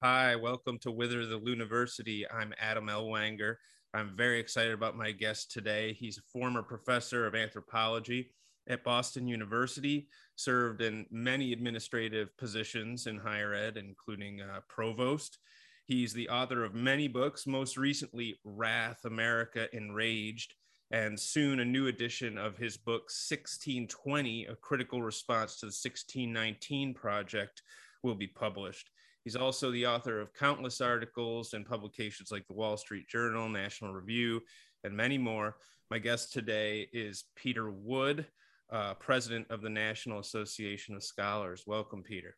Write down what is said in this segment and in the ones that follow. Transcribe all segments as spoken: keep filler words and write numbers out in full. Hi, welcome to Wither the Looniversity. I'm Adam Elwanger. I'm very excited about my guest today. He's a former professor of anthropology at Boston University, served in many administrative positions in higher ed, including uh, provost. He's the author of many books, most recently Wrath: America Enraged, and soon a new edition of his book sixteen twenty, A Critical Response to the sixteen nineteen Project will be published. He's also the author of countless articles and publications like the Wall Street Journal, National Review, and many more. My guest today is Peter Wood, uh, president of the National Association of Scholars. Welcome, Peter.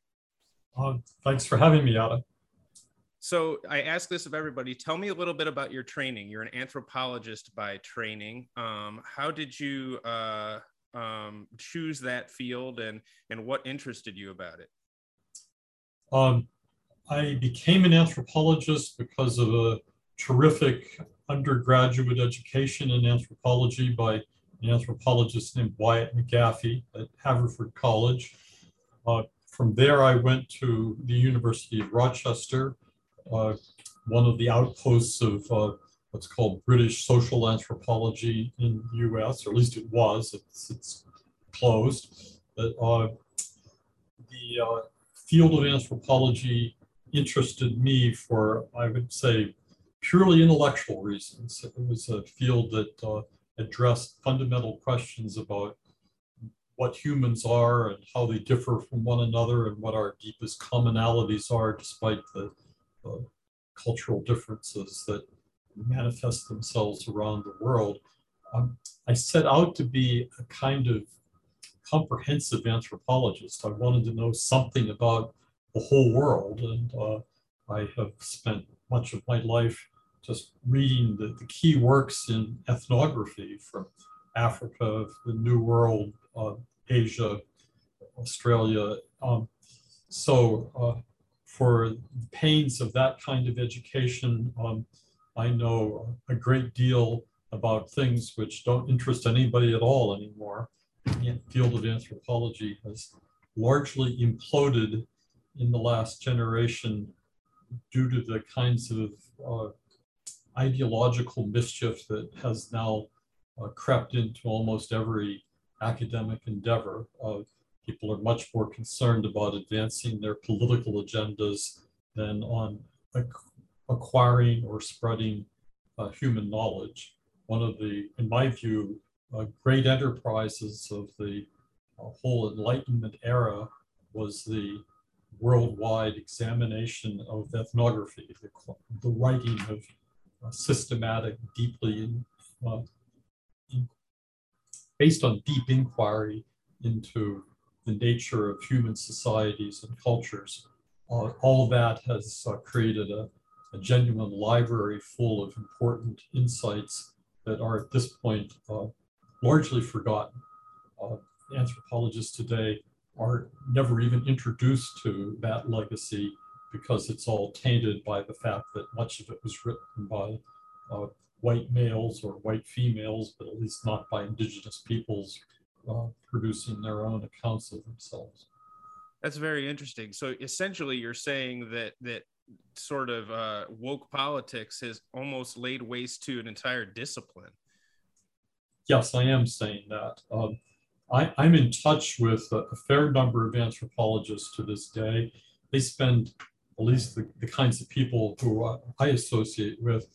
Uh, thanks for having me, Adam. So I ask this of everybody. Tell me a little bit about your training. You're an anthropologist by training. Um, how did you uh, um, choose that field, and, and what interested you about it? Um, I became an anthropologist because of a terrific undergraduate education in anthropology by an anthropologist named Wyatt McGaffey at Haverford College. Uh, from there, I went to the University of Rochester, uh, one of the outposts of uh, what's called British social anthropology in the U S, or at least it was. It's, it's closed. But, uh, the uh, field of anthropology interested me for, I would say, purely intellectual reasons. It was a field that uh, addressed fundamental questions about what humans are and how they differ from one another and what our deepest commonalities are, despite the uh, cultural differences that manifest themselves around the world. Um, I set out to be a kind of comprehensive anthropologist. I wanted to know something about the whole world, and uh, I have spent much of my life just reading the, the key works in ethnography from Africa, the New World, uh, Asia, Australia. Um, so uh, for the pains of that kind of education, um, I know a great deal about things which don't interest anybody at all anymore. The field of anthropology has largely imploded in the last generation due to the kinds of uh, ideological mischief that has now uh, crept into almost every academic endeavor. Uh, people are much more concerned about advancing their political agendas than on ac acquiring or spreading uh, human knowledge. One of the, in my view, uh, great enterprises of the uh, whole Enlightenment era was the worldwide examination of ethnography, the, the writing of uh, systematic, deeply, in, uh, in, based on deep inquiry into the nature of human societies and cultures. Uh, all that has uh, created a, a genuine library full of important insights that are at this point uh, largely forgotten. Uh, anthropologists today are never even introduced to that legacy because it's all tainted by the fact that much of it was written by uh, white males or white females, but at least not by indigenous peoples uh, producing their own accounts of themselves. That's very interesting. So essentially you're saying that that sort of uh, woke politics has almost laid waste to an entire discipline. Yes, I am saying that. Um, I, I'm in touch with a, a fair number of anthropologists to this day. They spend, at least the, the kinds of people who I, I associate with,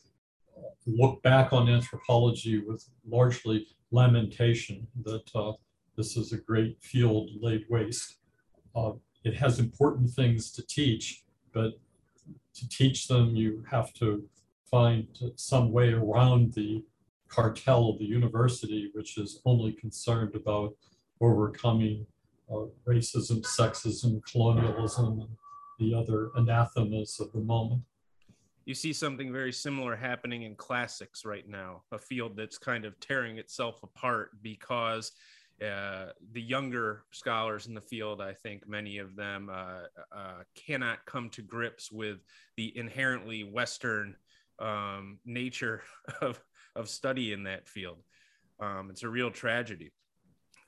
uh, look back on anthropology with largely lamentation that uh, this is a great field laid waste. Uh, it has important things to teach, but to teach them, you have to find some way around the cartel of the university, which is only concerned about overcoming uh, racism, sexism, colonialism, and the other anathemas of the moment. You see something very similar happening in classics right now, a field that's kind of tearing itself apart because uh, the younger scholars in the field, I think many of them uh, uh, cannot come to grips with the inherently Western um, nature of of study in that field. Um, it's a real tragedy.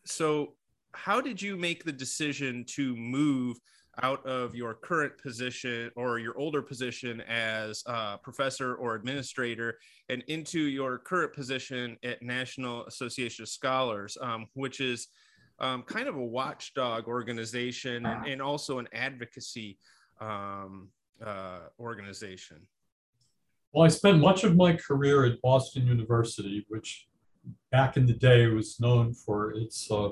So how did you make the decision to move out of your current position or your older position as uh, professor or administrator and into your current position at National Association of Scholars, um, which is um, kind of a watchdog organization and, and also an advocacy um, uh, organization. Well, I spent much of my career at Boston University, which back in the day was known for its uh,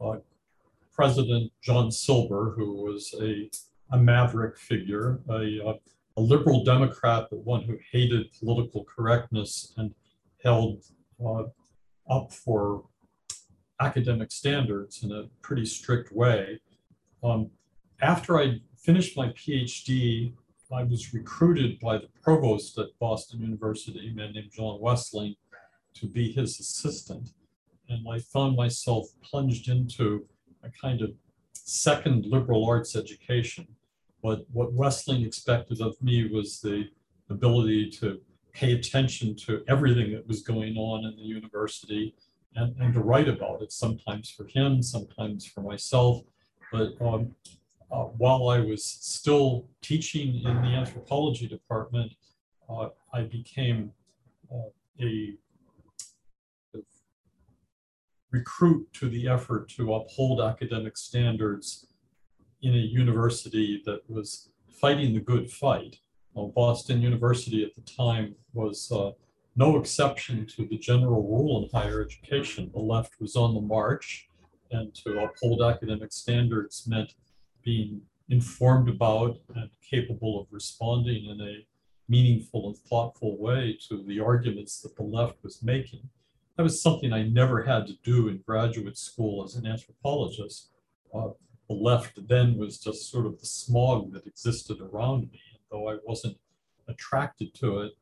uh, President John Silber, who was a, a maverick figure, a, a liberal Democrat, but one who hated political correctness and held uh, up for academic standards in a pretty strict way. Um, after I finished my PhD, I was recruited by the provost at Boston University, a man named John Westling, to be his assistant. And I found myself plunged into a kind of second liberal arts education. But what Westling expected of me was the ability to pay attention to everything that was going on in the university and, and to write about it, sometimes for him, sometimes for myself. But um, Uh, while I was still teaching in the anthropology department, uh, I became uh, a, a recruit to the effort to uphold academic standards in a university that was fighting the good fight. Uh, Boston University at the time was uh, no exception to the general rule in higher education. The left was on the march, and to uphold academic standards meant being informed about and capable of responding in a meaningful and thoughtful way to the arguments that the left was making. That was something I never had to do in graduate school as an anthropologist. Uh, the left then was just sort of the smog that existed around me. And though I wasn't attracted to it,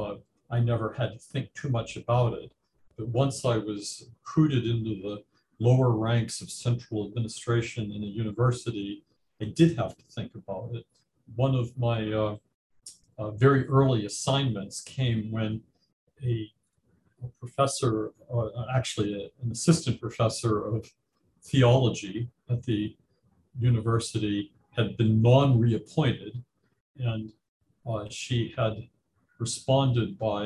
uh, I never had to think too much about it. But once I was recruited into the lower ranks of central administration in a university, I did have to think about it. One of my uh, uh, very early assignments came when a, a professor, uh, actually a, an assistant professor of theology at the university had been non-reappointed, and uh, she had responded by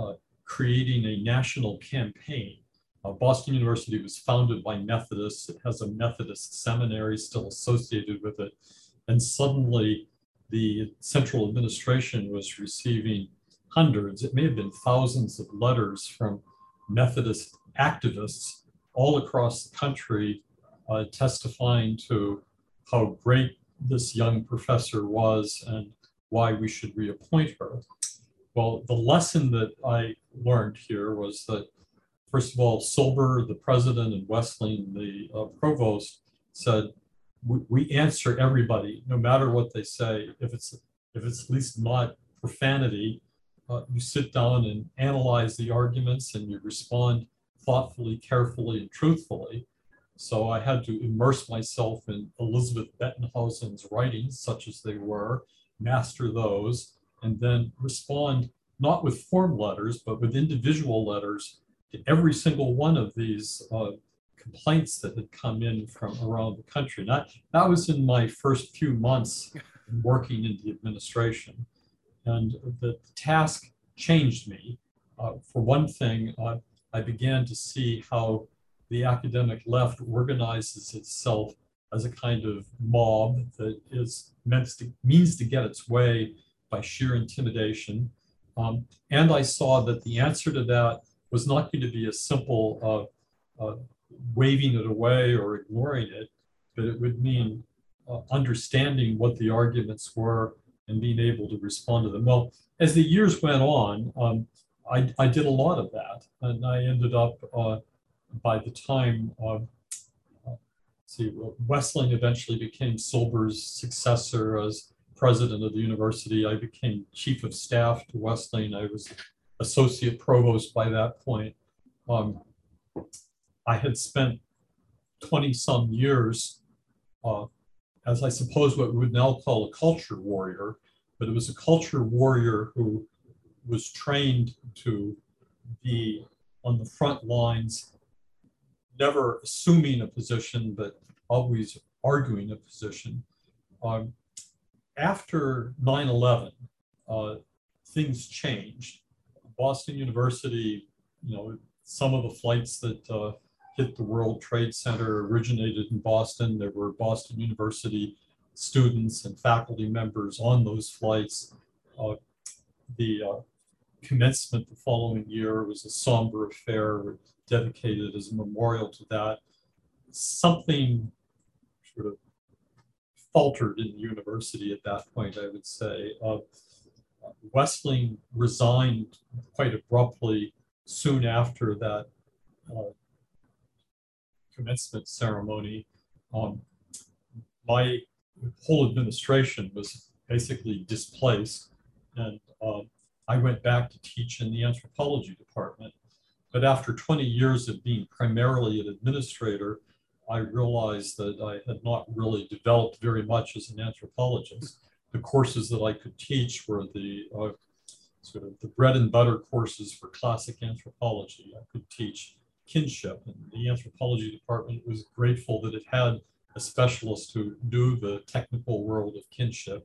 uh, creating a national campaign. Uh, Boston University was founded by Methodists. It has a Methodist seminary still associated with it. And suddenly the central administration was receiving hundreds, it may have been thousands of letters from Methodist activists all across the country uh, testifying to how great this young professor was and why we should reappoint her. Well, the lesson that I learned here was that first of all, Silber, the president, and Westling, the uh, provost, said, we, we answer everybody, no matter what they say. If it's if it's at least not profanity, uh, you sit down and analyze the arguments and you respond thoughtfully, carefully, and truthfully. So I had to immerse myself in Elizabeth Bettenhausen's writings, such as they were, master those, and then respond not with form letters, but with individual letters to every single one of these uh, complaints that had come in from around the country. That, that was in my first few months working in the administration. And the task changed me. Uh, for one thing, uh, I began to see how the academic left organizes itself as a kind of mob that is meant to, means to get its way by sheer intimidation. Um, and I saw that the answer to that was not going to be a simple uh, uh, waving it away or ignoring it, but it would mean uh, understanding what the arguments were and being able to respond to them. Well, as the years went on, um, I, I did a lot of that, and I ended up uh, by the time, uh, uh, see, Westling eventually became Silber's successor as president of the university. I became chief of staff to Westling. I was associate provost by that point. Um, I had spent twenty some years uh, as I suppose what we would now call a culture warrior, but it was a culture warrior who was trained to be on the front lines, never assuming a position, but always arguing a position. Um, after nine eleven, uh, things changed. Boston University, you know, some of the flights that uh, hit the World Trade Center originated in Boston. There were Boston University students and faculty members on those flights. Uh, the uh, commencement the following year was a somber affair dedicated as a memorial to that. Something sort of faltered in the university at that point, I would say. Uh, Westling resigned quite abruptly soon after that uh, commencement ceremony. Um, my whole administration was basically displaced, and uh, I went back to teach in the anthropology department. But after twenty years of being primarily an administrator, I realized that I had not really developed very much as an anthropologist. The courses that I could teach were the uh, sort of the bread and butter courses for classic anthropology. I could teach kinship, and the anthropology department was grateful that it had a specialist who knew the technical world of kinship.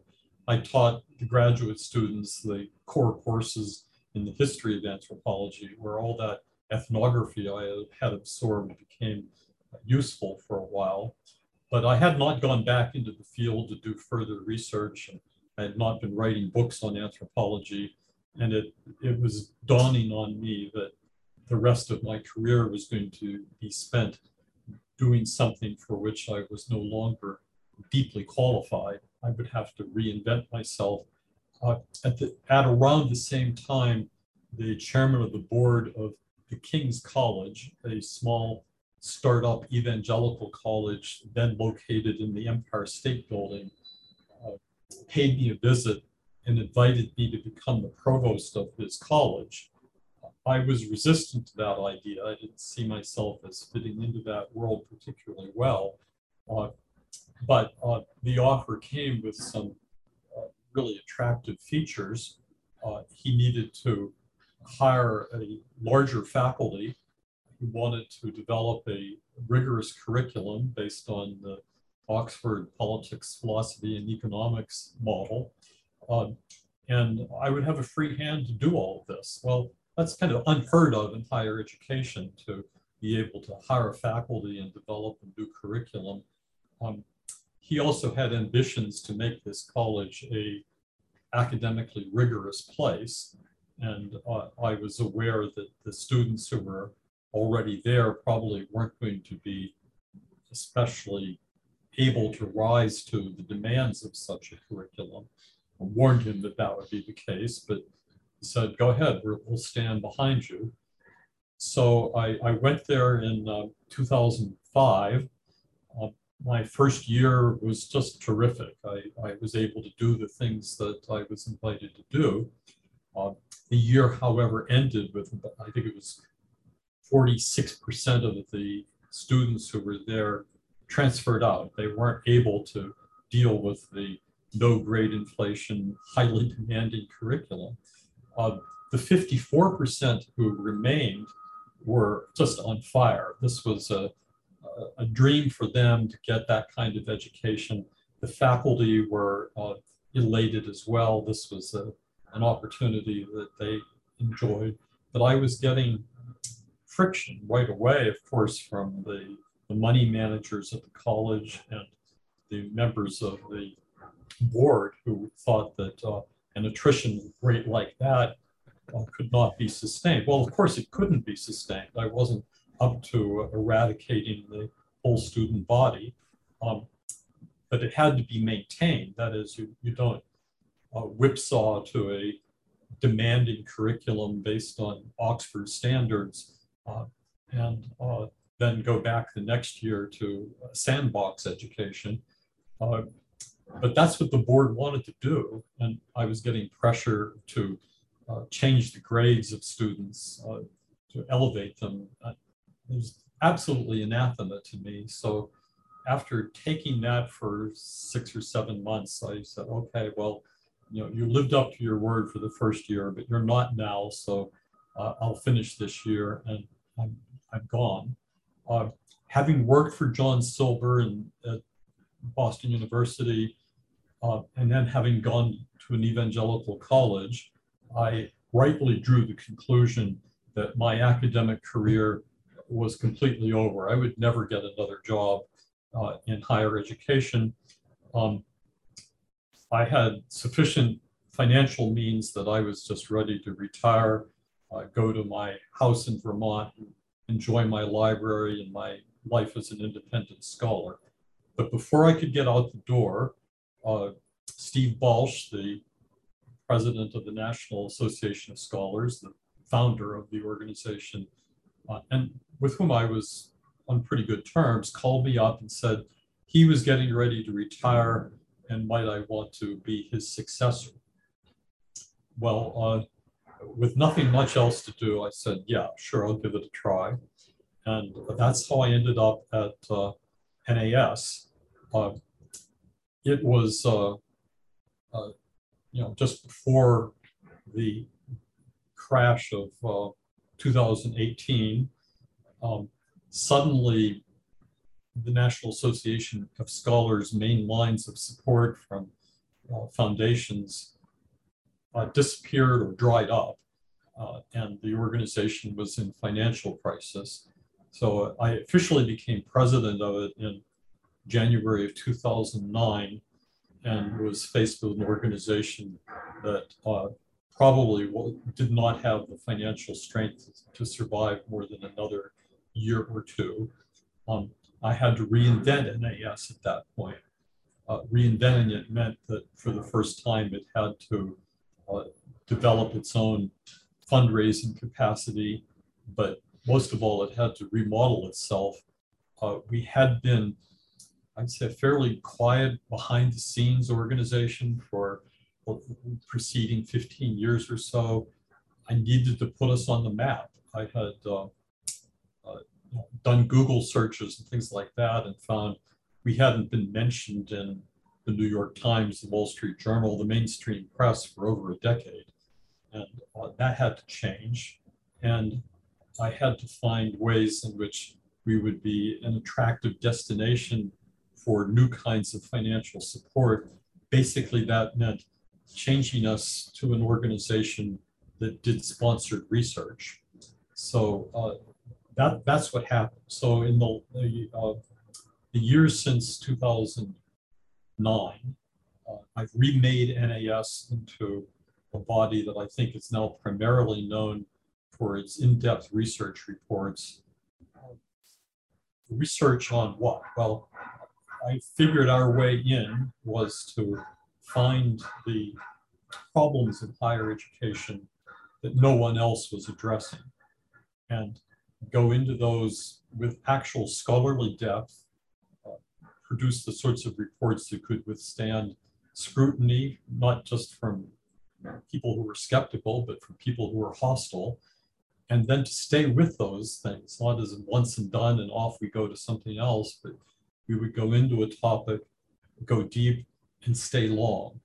I taught the graduate students the core courses in the history of anthropology, where all that ethnography I had absorbed became useful for a while, but I had not gone back into the field to do further research, and I had not been writing books on anthropology, and it, it was dawning on me that the rest of my career was going to be spent doing something for which I was no longer deeply qualified. I would have to reinvent myself. Uh, at, the, at around the same time, the chairman of the board of the King's College, a small startup evangelical college then located in the Empire State Building, uh, paid me a visit and invited me to become the provost of his college. I was resistant to that idea. I didn't see myself as fitting into that world particularly well, uh, but uh, the offer came with some uh, really attractive features. Uh, he needed to hire a larger faculty. He wanted to develop a rigorous curriculum based on the Oxford politics, philosophy, and economics model. Um, and I would have a free hand to do all of this. Well, that's kind of unheard of in higher education, to be able to hire faculty and develop a new curriculum. Um, he also had ambitions to make this college a academically rigorous place. And uh, I was aware that the students who were already there probably weren't going to be especially able to rise to the demands of such a curriculum. I warned him that that would be the case, but he said, go ahead, we'll stand behind you. So I, I went there in uh, two thousand five. Uh, my first year was just terrific. I, I was able to do the things that I was invited to do. Uh, the year, however, ended with, I think it was forty-six percent of the students who were there transferred out. They weren't able to deal with the no grade inflation, highly demanding curriculum. Uh, the fifty-four percent who remained were just on fire. This was a, a dream for them to get that kind of education. The faculty were uh, elated as well. This was a, an opportunity that they enjoyed, but I was getting friction right away, of course, from the, the money managers at the college and the members of the board who thought that uh, an attrition rate like that uh, could not be sustained. Well, of course, it couldn't be sustained. I wasn't up to eradicating the whole student body, um, but it had to be maintained. That is, you, you don't uh, whipsaw to a demanding curriculum based on Oxford standards Uh, and uh, then go back the next year to sandbox education. Uh, but that's what the board wanted to do. And I was getting pressure to uh, change the grades of students, uh, to elevate them. Uh, it was absolutely anathema to me. So after taking that for six or seven months, I said, okay, well, you know, you lived up to your word for the first year, but you're not now. So uh, I'll finish this year. And I'm, I'm gone. Uh, having worked for John Silber and uh, Boston University, uh, and then having gone to an evangelical college, I rightly drew the conclusion that my academic career was completely over. I would never get another job uh, in higher education. Um, I had sufficient financial means that I was just ready to retire, uh, go to my house in Vermont, enjoy my library and my life as an independent scholar. But before I could get out the door, uh, Steve Balch, the president of the National Association of Scholars, the founder of the organization, uh, and with whom I was on pretty good terms, called me up and said he was getting ready to retire and might I want to be his successor. Well, uh, with nothing much else to do, I said, yeah, sure, I'll give it a try. And that's how I ended up at uh, N A S. Uh, it was, uh, uh, you know, just before the crash of uh, two thousand eighteen. Um, suddenly, the National Association of Scholars' main lines of support from uh, foundations uh, disappeared or dried up, uh, and the organization was in financial crisis. So I officially became president of it in January of two thousand nine and was faced with an organization that uh, probably did not have the financial strength to survive more than another year or two. Um, I had to reinvent N A S at that point. Uh, reinventing it meant that for the first time it had to uh, develop its own fundraising capacity, but most of all, it had to remodel itself. Uh, we had been, I'd say, a fairly quiet, behind-the-scenes organization for the preceding fifteen years or so. I needed to put us on the map. I had uh, uh, done Google searches and things like that and found we hadn't been mentioned in the New York Times, the Wall Street Journal, the mainstream press for over a decade. And uh, that had to change. And I had to find ways in which we would be an attractive destination for new kinds of financial support. Basically, that meant changing us to an organization that did sponsored research. So uh, that that's what happened. So in the, the, uh, the years since two thousand nine, uh, I've remade N A S into a body that I think is now primarily known for its in-depth research reports. Research on what? Well, I figured our way in was to find the problems in higher education that no one else was addressing and go into those with actual scholarly depth, uh, produce the sorts of reports that could withstand scrutiny, not just from people who were skeptical, but from people who were hostile. And then to stay with those things, not as once and done and off we go to something else, but we would go into a topic, go deep and stay long.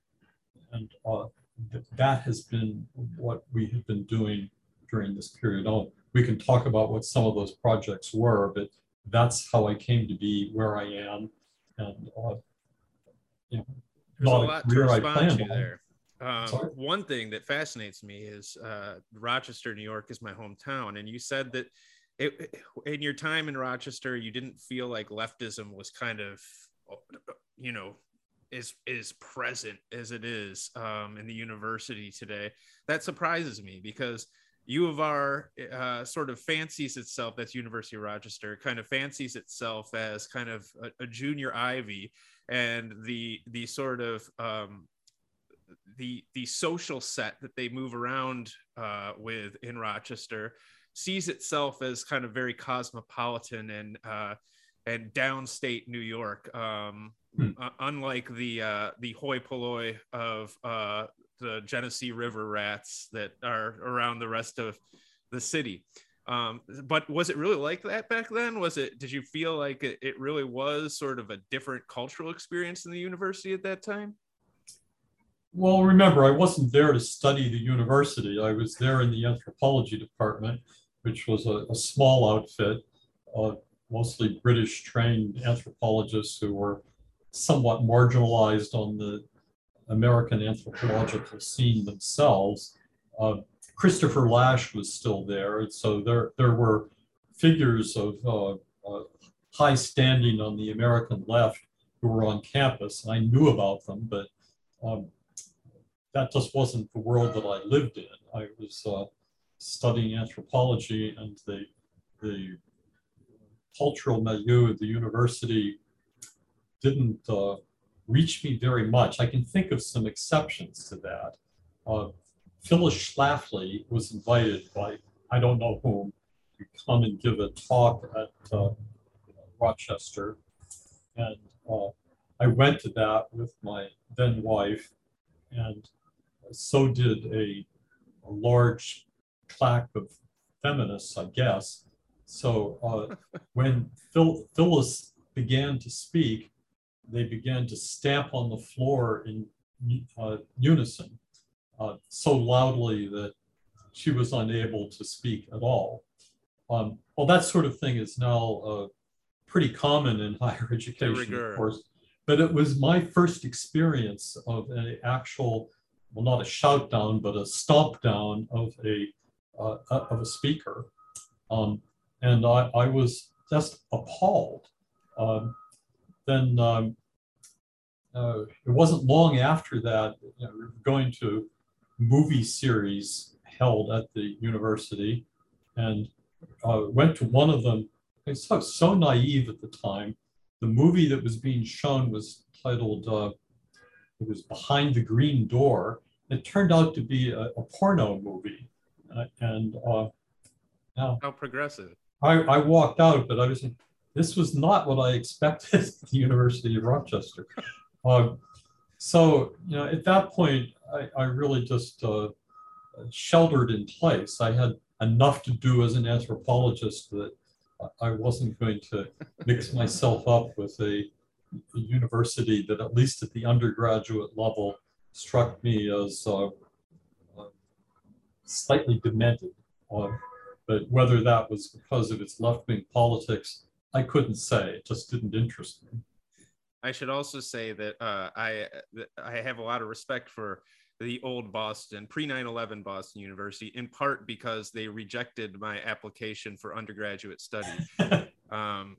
And uh, th- that has been what we have been doing during this period. Oh, we can talk about what some of those projects were, but that's how I came to be where I am. And uh, you know, there's a lot to respond to there. Um, one thing that fascinates me is uh, Rochester, New York is my hometown. And you said that it, in your time in Rochester, you didn't feel like leftism was kind of, you know, is, is present as it is um, in the university today. That surprises me because U of R uh, sort of fancies itself, that's University of Rochester, kind of fancies itself as kind of a, a junior Ivy, and the, the sort of, um, the the social set that they move around uh, with in Rochester sees itself as kind of very cosmopolitan and uh, and downstate New York, um, hmm. uh, unlike the uh, the hoi polloi of uh, the Genesee River rats that are around the rest of the city. Um, but was it really like that back then? Was it? Did you feel like it, it really was sort of a different cultural experience in the university at that time? Well, remember, I wasn't there to study the university. I was there in the anthropology department, which was a, a small outfit, uh, mostly British trained anthropologists who were somewhat marginalized on the American anthropological scene themselves. Uh, Christopher Lash was still there, and so there, there were figures of uh, uh, high standing on the American left who were on campus. I knew about them, but um, that just wasn't the world that I lived in. I was uh, studying anthropology, and the, the cultural milieu of the university didn't uh, reach me very much. I can think of some exceptions to that. Uh, Phyllis Schlafly was invited by, I don't know whom, to come and give a talk at uh, Rochester. And uh, I went to that with my then wife, and so did a, a large claque of feminists, I guess. So uh, when Phil, Phyllis began to speak, they began to stamp on the floor in uh, unison, uh, so loudly that she was unable to speak at all. Um, well, that sort of thing is now uh, pretty common in higher education, of course, but it was my first experience of an actual, well, not a shout down, but a stomp down of a, uh, of a speaker. Um, and I, I was just appalled. Um, Then um, uh, it wasn't long after that, you know, we were going to movie series held at the university, and uh, went to one of them. I was so, so naive at the time. The movie that was being shown was titled, uh, it was Behind the Green Door. It turned out to be a, a porno movie. Uh, and uh, now, how progressive. I, I walked out of it. I was like, this was not what I expected at the University of Rochester. Uh, so, you know, at that point, I, I really just uh, sheltered in place. I had enough to do as an anthropologist that I wasn't going to mix myself up with a, a university that, at least at the undergraduate level, struck me as uh, uh, slightly demented. Uh, but whether that was because of its left-wing politics, I couldn't say. It just didn't interest me. I should also say that uh, I I have a lot of respect for the old Boston, pre nine eleven Boston University, in part because they rejected my application for undergraduate study. um,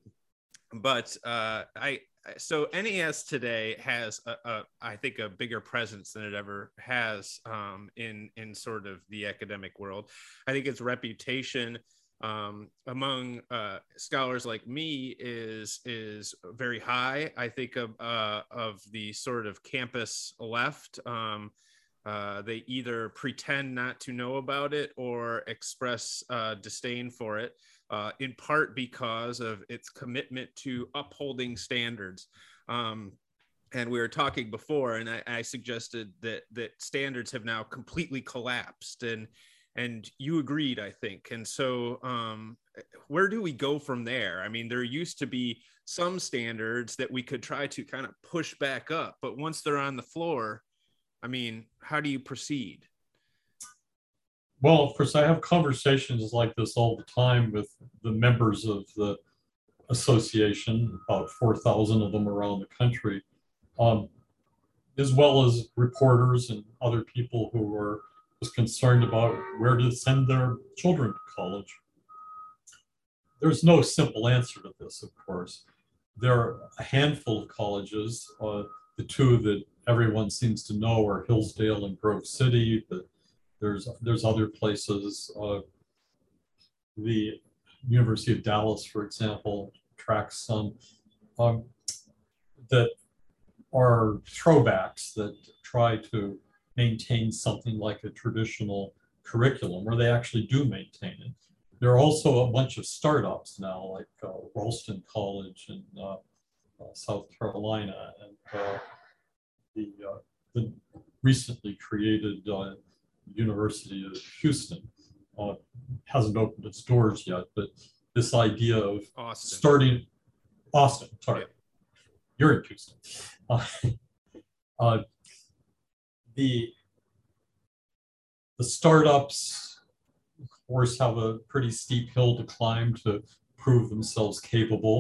but uh, I so N A S today has a, a, I think, a bigger presence than it ever has um, in in sort of the academic world. I think its reputation Um, among uh, scholars like me is is very high. I think of uh, of the sort of campus left. Um, uh, they either pretend not to know about it or express uh, disdain for it, uh, in part because of its commitment to upholding standards. Um, And we were talking before, and I, I suggested that that standards have now completely collapsed, and. And you agreed, I think. And so um, where do we go from there? I mean, there used to be some standards that we could try to kind of push back up, but once they're on the floor, I mean, how do you proceed? Well, of course, I have conversations like this all the time with the members of the association, about four thousand of them around the country, um, as well as reporters and other people who were was concerned about where to send their children to college. There's no simple answer to this, of course. There are a handful of colleges. Uh, the two that everyone seems to know are Hillsdale and Grove City, but there's, there's other places. Uh, the University of Dallas, for example, tracks some um, that are throwbacks that try to maintain something like a traditional curriculum, where they actually do maintain it. There are also a bunch of startups now, like uh, Ralston College in uh, uh, South Carolina, and uh, the, uh, the recently created uh, University of Houston. Uh, hasn't opened its doors yet, but this idea of Austin. starting Austin, sorry, yeah. You're in Houston. Uh, uh, The, the startups, of course, have a pretty steep hill to climb to prove themselves capable.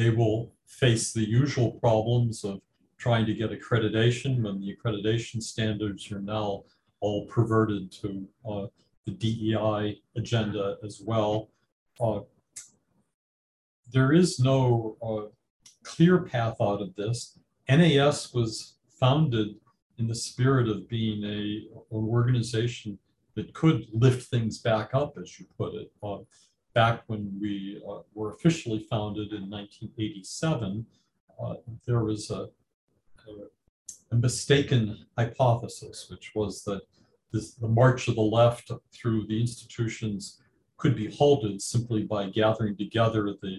They will face the usual problems of trying to get accreditation when the accreditation standards are now all perverted to uh, the D E I agenda as well. Uh, there is no uh, clear path out of this. N A S was founded in the spirit of being a, an organization that could lift things back up, as you put it. Uh, back when we uh, were officially founded in nineteen eighty-seven, uh, there was a, a A mistaken hypothesis, which was that this, the march of the left through the institutions could be halted simply by gathering together the,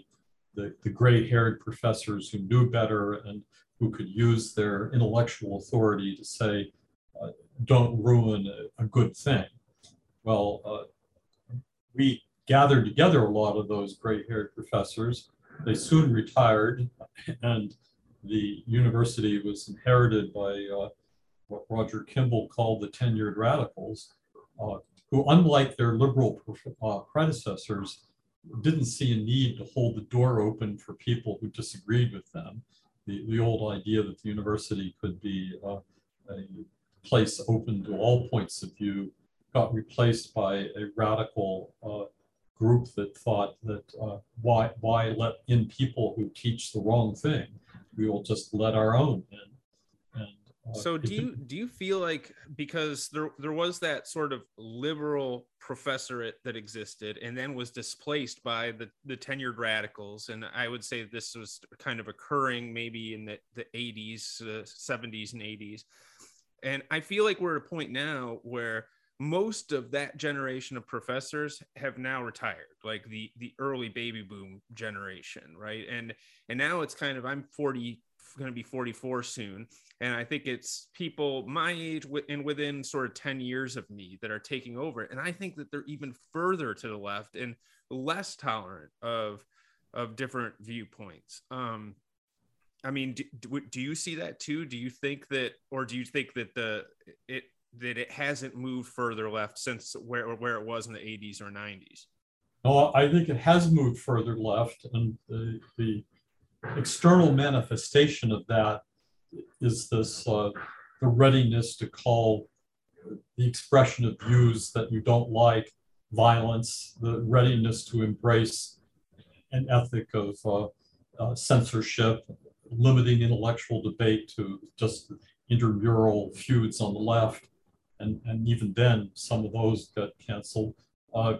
the, the gray-haired professors who knew better and who could use their intellectual authority to say, uh, don't ruin a, a good thing. Well, uh, we gathered together a lot of those gray-haired professors. They soon retired, and the university was inherited by uh, what Roger Kimball called the tenured radicals, uh, who, unlike their liberal uh, predecessors, didn't see a need to hold the door open for people who disagreed with them. The, the old idea that the university could be uh, a place open to all points of view got replaced by a radical uh, group that thought that uh, why, why let in people who teach the wrong thing? We will just let our own in. And, uh, so do you do you feel like, because there there was that sort of liberal professorate that existed and then was displaced by the, the tenured radicals, and I would say this was kind of occurring maybe in the, the eighties, uh, seventies and eighties. And I feel like we're at a point now where most of that generation of professors have now retired, like the the early baby boom generation, right? And and now it's kind of, I'm forty, going to be forty-four soon, and I think it's people my age and within sort of ten years of me that are taking over, and I think that they're even further to the left and less tolerant of of different viewpoints. Um, I mean, do, do you see that too? Do you think that, or do you think that the it that it hasn't moved further left since where, where it was in the eighties or nineties? No, I think it has moved further left, and the, the external manifestation of that is this, uh, the readiness to call the expression of views that you don't like violence, the readiness to embrace an ethic of uh, uh, censorship, limiting intellectual debate to just intramural feuds on the left. And, and even then, some of those got canceled. Uh,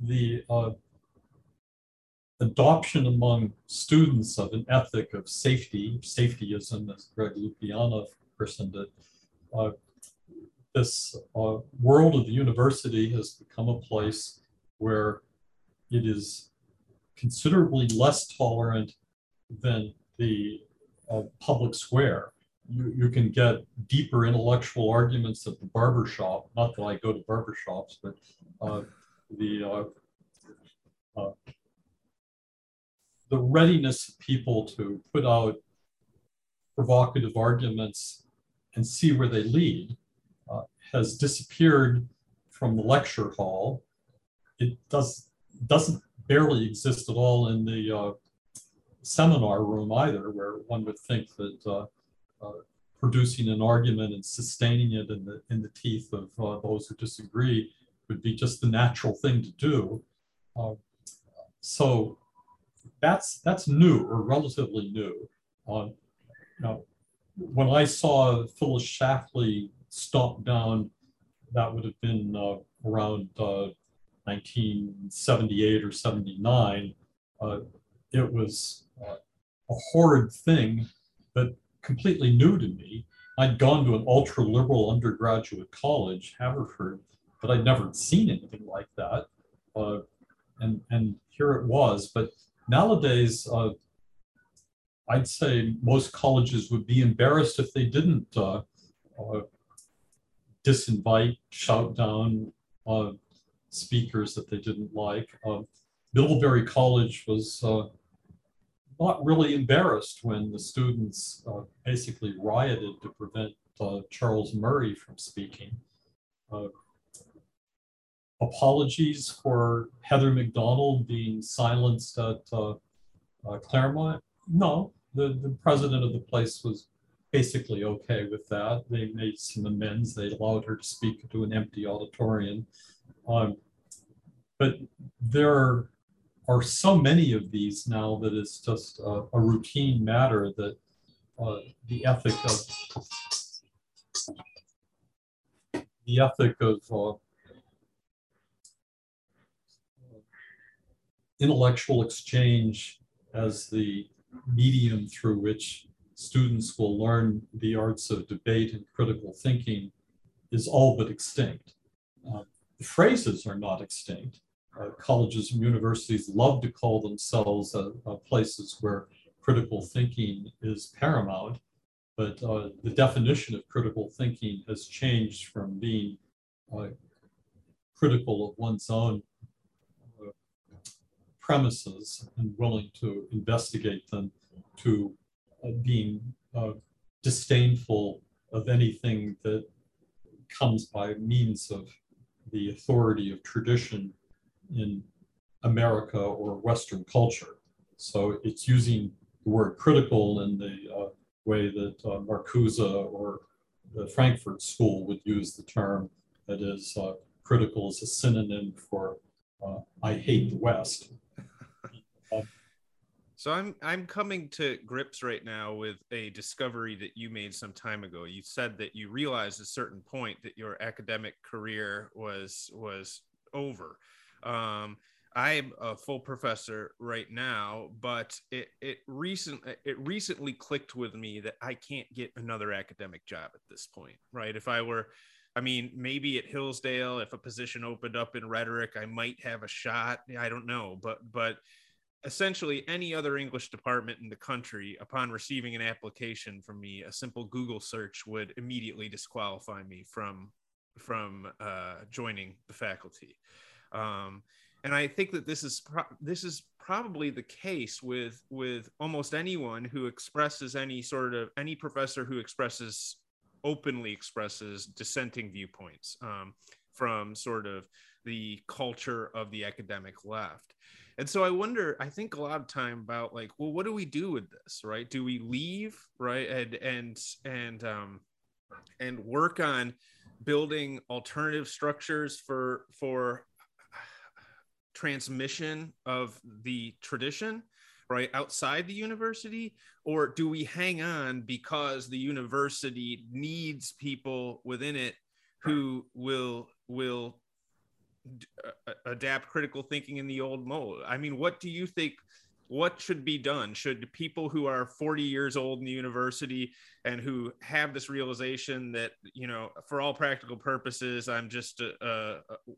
the uh, adoption among students of an ethic of safety, safetyism, as Greg Lukianoff christened it, uh, this uh, world of the university has become a place where it is considerably less tolerant than the uh, public square. You, you can get deeper intellectual arguments at the barbershop. Not that I go to barbershops, but uh, the uh, uh, the readiness of people to put out provocative arguments and see where they lead uh, has disappeared from the lecture hall. It does doesn't barely exist at all in the uh, seminar room either, where one would think that. Uh, Uh, producing an argument and sustaining it in the in the teeth of uh, those who disagree would be just the natural thing to do. Uh, so that's that's new, or relatively new. Uh, now, when I saw Phyllis Schlafly stomped down, that would have been uh, around uh, nineteen seventy-eight or seventy-nine. Uh, it was uh, a horrid thing, but completely new to me. I'd gone to an ultra-liberal undergraduate college, Haverford, but I'd never seen anything like that. Uh, and, and here it was. But nowadays, uh, I'd say most colleges would be embarrassed if they didn't uh, uh, disinvite, shout down uh, speakers that they didn't like. Uh, Middlebury College was uh, not really embarrassed when the students uh, basically rioted to prevent uh, Charles Murray from speaking. Uh, apologies for Heather McDonald being silenced at uh, uh, Claremont? No, the, the president of the place was basically okay with that. They made some amends. They allowed her to speak to an empty auditorium. Um, but there are so many of these now that it's just a, a routine matter that uh, the ethic of the ethic of uh, intellectual exchange as the medium through which students will learn the arts of debate and critical thinking is all but extinct. Uh, the phrases are not extinct. Uh, colleges and universities love to call themselves uh, uh, places where critical thinking is paramount, but uh, the definition of critical thinking has changed from being uh, critical of one's own uh, premises and willing to investigate them to uh, being uh, disdainful of anything that comes by means of the authority of tradition in America or Western culture. So it's using the word critical in the uh, way that uh, Marcuse or the Frankfurt School would use the term, that is, uh, critical is a synonym for uh, I hate the West. uh, so I'm, I'm coming to grips right now with a discovery that you made some time ago. You said that you realized at a certain point that your academic career was, was over. Um, I'm a full professor right now, but it it recent it recently clicked with me that I can't get another academic job at this point, right? If I were, I mean, maybe at Hillsdale, if a position opened up in rhetoric, I might have a shot. I don't know, but but essentially any other English department in the country, upon receiving an application from me, a simple Google search would immediately disqualify me from from uh, joining the faculty. Um, and I think that this is pro this is probably the case with with almost anyone who expresses any sort of any professor who expresses openly expresses dissenting viewpoints um, from sort of the culture of the academic left. And so I wonder, I think a lot of time about like, well, what do we do with this, right? Do we leave, right? And and and um, and work on building alternative structures for for transmission of the tradition, right, outside the university? Or do we hang on because the university needs people within it who will will uh, adapt critical thinking in the old mold? I mean, what do you think, what should be done? Should people who are forty years old in the university and who have this realization that, you know, for all practical purposes, I'm just a,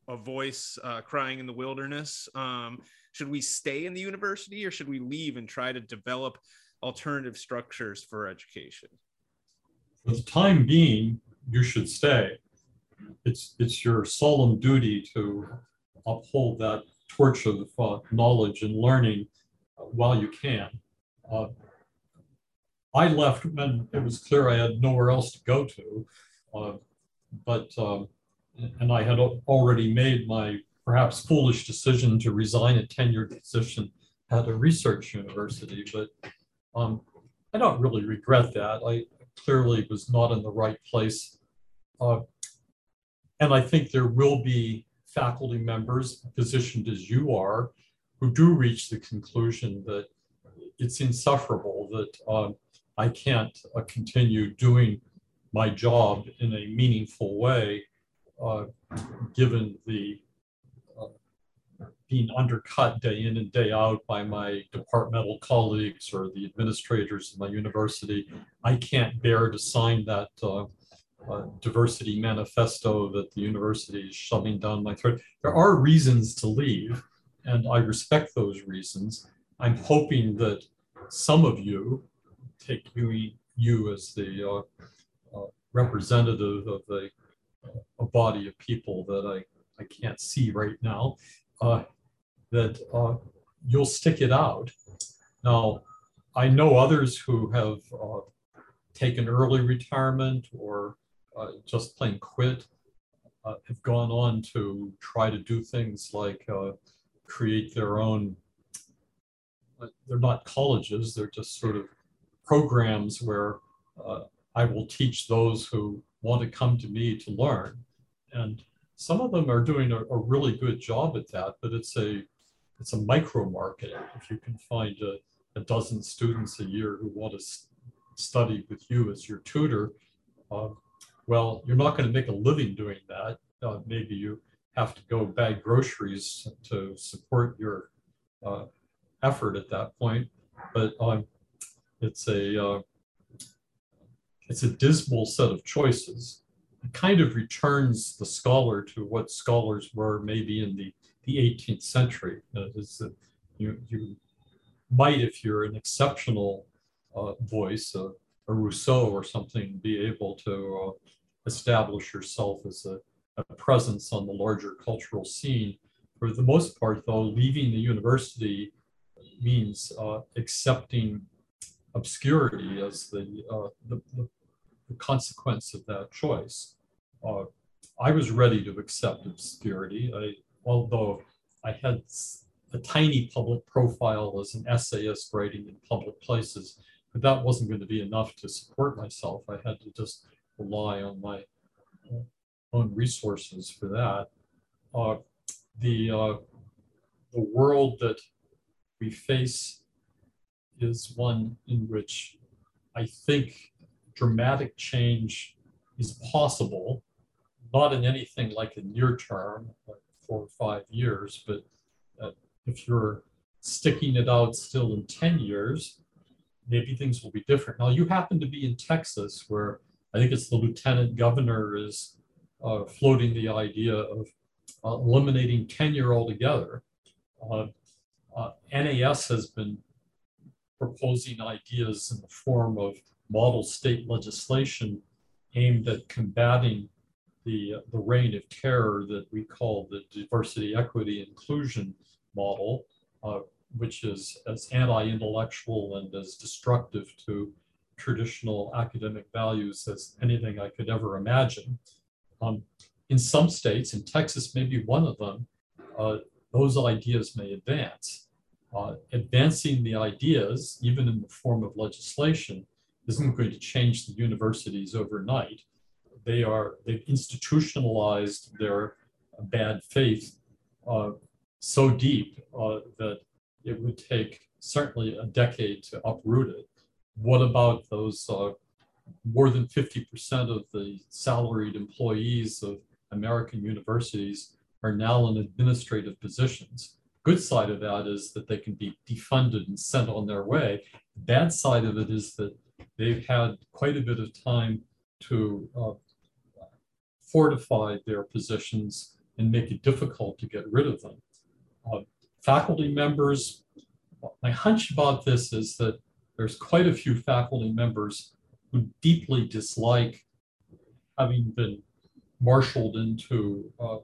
a, a voice uh, crying in the wilderness. Um, should we stay in the university, or should we leave and try to develop alternative structures for education? For the time being, you should stay. It's, it's your solemn duty to uphold that torch of uh, knowledge and learning while you can. Uh, I left when it was clear I had nowhere else to go to, uh, but um, and I had already made my perhaps foolish decision to resign a tenured position at a research university, but um, I don't really regret that. I clearly was not in the right place. Uh, and I think there will be faculty members positioned as you are who do reach the conclusion that it's insufferable, that uh, I can't uh, continue doing my job in a meaningful way, uh, given the uh, being undercut day in and day out by my departmental colleagues or the administrators of my university. I can't bear to sign that uh, uh, diversity manifesto that the university is shoving down my throat. There are reasons to leave, and I respect those reasons. I'm hoping that some of you, take you, you as the uh, uh, representative of a, a body of people that I, I can't see right now, uh, that uh, you'll stick it out. Now, I know others who have uh, taken early retirement or uh, just plain quit, uh, have gone on to try to do things like uh, create their own, they're not colleges, they're just sort of programs where uh, I will teach those who want to come to me to learn. And some of them are doing a, a really good job at that, but it's a, it's a micro market. If you can find a, a dozen students a year who want to st- study with you as your tutor, uh, well, you're not going to make a living doing that. Uh, maybe you have to go bag groceries to support your uh, effort at that point, but um, it's a uh, it's a dismal set of choices. It kind of returns the scholar to what scholars were maybe in the, the eighteenth century. Uh, is that you, you might, if you're an exceptional uh, voice, uh, a Rousseau or something, be able to uh, establish yourself as a, a presence on the larger cultural scene. For the most part, though, leaving the university means uh, accepting obscurity as the, uh, the, the consequence of that choice. Uh, I was ready to accept obscurity, I, although I had a tiny public profile as an essayist writing in public places, but that wasn't going to be enough to support myself. I had to just rely on my own resources for that. Uh, the, uh, the world that we face is one in which I think dramatic change is possible, not in anything like the near term, like four or five years, but uh, if you're sticking it out still in ten years, maybe things will be different. Now, you happen to be in Texas, where I think it's the lieutenant governor is uh, floating the idea of uh, eliminating tenure altogether. Uh, uh, N A S has been proposing ideas in the form of model state legislation aimed at combating the, the reign of terror that we call the diversity, equity, inclusion model, uh, which is as anti-intellectual and as destructive to traditional academic values as anything I could ever imagine. Um, in some states, and Texas may be one of them, uh, those ideas may advance. Uh, advancing the ideas, even in the form of legislation, isn't going to change the universities overnight. They are, they've institutionalized their bad faith uh, so deep uh, that it would take certainly a decade to uproot it. What about those uh, more than fifty percent of the salaried employees of American universities are now in administrative positions? Good side of that is that they can be defunded and sent on their way. The bad side of it is that they've had quite a bit of time to uh, fortify their positions and make it difficult to get rid of them. Uh, faculty members, my hunch about this is that there's quite a few faculty members who deeply dislike having been marshaled into uh,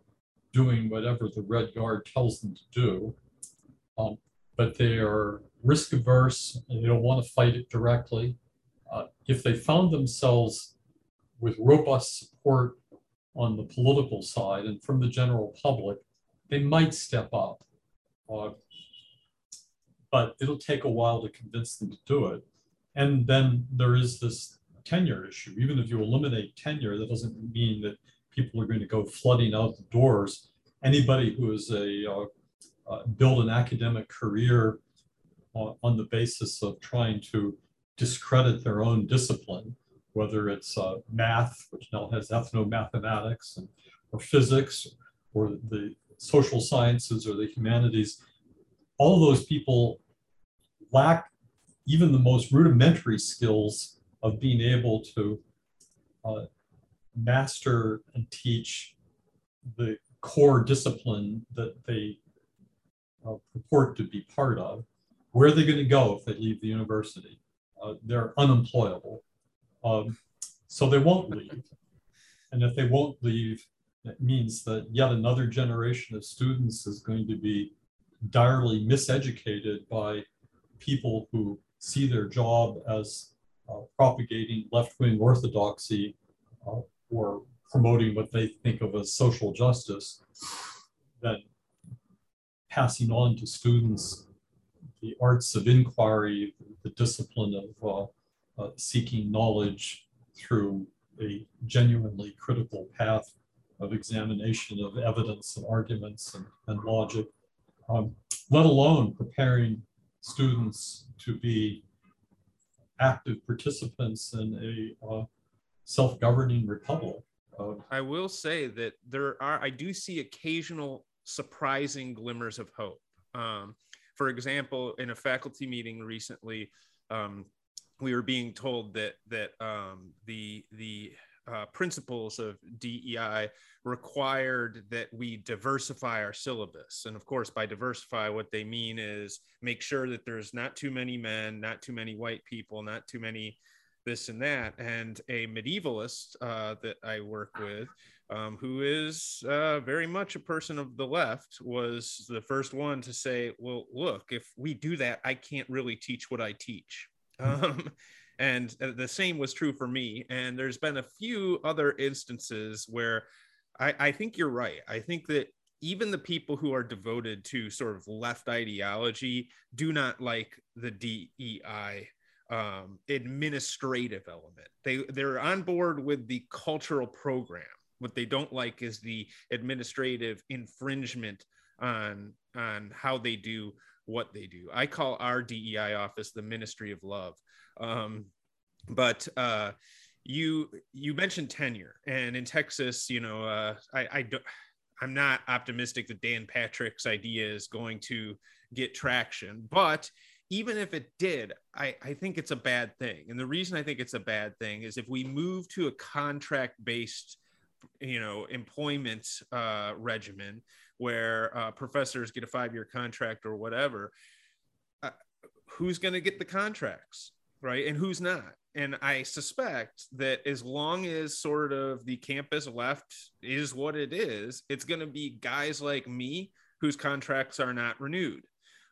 doing whatever the Red Guard tells them to do, um, but they are risk averse and they don't want to fight it directly. Uh, if they found themselves with robust support on the political side and from the general public, they might step up, uh, but it'll take a while to convince them to do it. And then there is this tenure issue. Even if you eliminate tenure, that doesn't mean that people are going to go flooding out the doors. Anybody who is a uh, uh, build an academic career uh, on the basis of trying to discredit their own discipline, whether it's uh, math, which now has ethnomathematics, and, or physics, or the social sciences, or the humanities. All those people lack even the most rudimentary skills of being able to uh, master and teach the core discipline that they uh, purport to be part of. Where are they going to go if they leave the university? Uh, they're unemployable. Um, so they won't leave. And if they won't leave, that means that yet another generation of students is going to be direly miseducated by people who see their job as uh, propagating left-wing orthodoxy uh, or promoting what they think of as social justice, then passing on to students the arts of inquiry, the discipline of uh, uh, seeking knowledge, through a genuinely critical path of examination of evidence and arguments and, and logic, um, let alone preparing students to be active participants in a uh, self-governing republic. Uh, I will say that there are, I do see occasional surprising glimmers of hope. Um, for example, in a faculty meeting recently, um, we were being told that that um, the the uh, principles of D E I required that we diversify our syllabus. And of course, by diversify, what they mean is make sure that there's not too many men, not too many white people, not too many this and that. And a medievalist uh, that I work with, um, who is uh, very much a person of the left, was the first one to say, well, look, if we do that, I can't really teach what I teach. Um, and the same was true for me. And there's been a few other instances where I, I think you're right. I think that even the people who are devoted to sort of left ideology do not like the D E I um, administrative element. They, they're on board with the cultural program. What they don't like is the administrative infringement on, on how they do what they do. I call our D E I office the Ministry of Love. Um, but uh, you you mentioned tenure, and in Texas, you know, uh, I, I do, I'm not optimistic that Dan Patrick's idea is going to get traction. But even if it did, I, I think it's a bad thing. And the reason I think it's a bad thing is if we move to a contract-based, you know, employment uh, regimen, where uh, professors get a five-year contract or whatever, uh, who's going to get the contracts, right? And who's not? And I suspect that as long as sort of the campus left is what it is, it's going to be guys like me whose contracts are not renewed.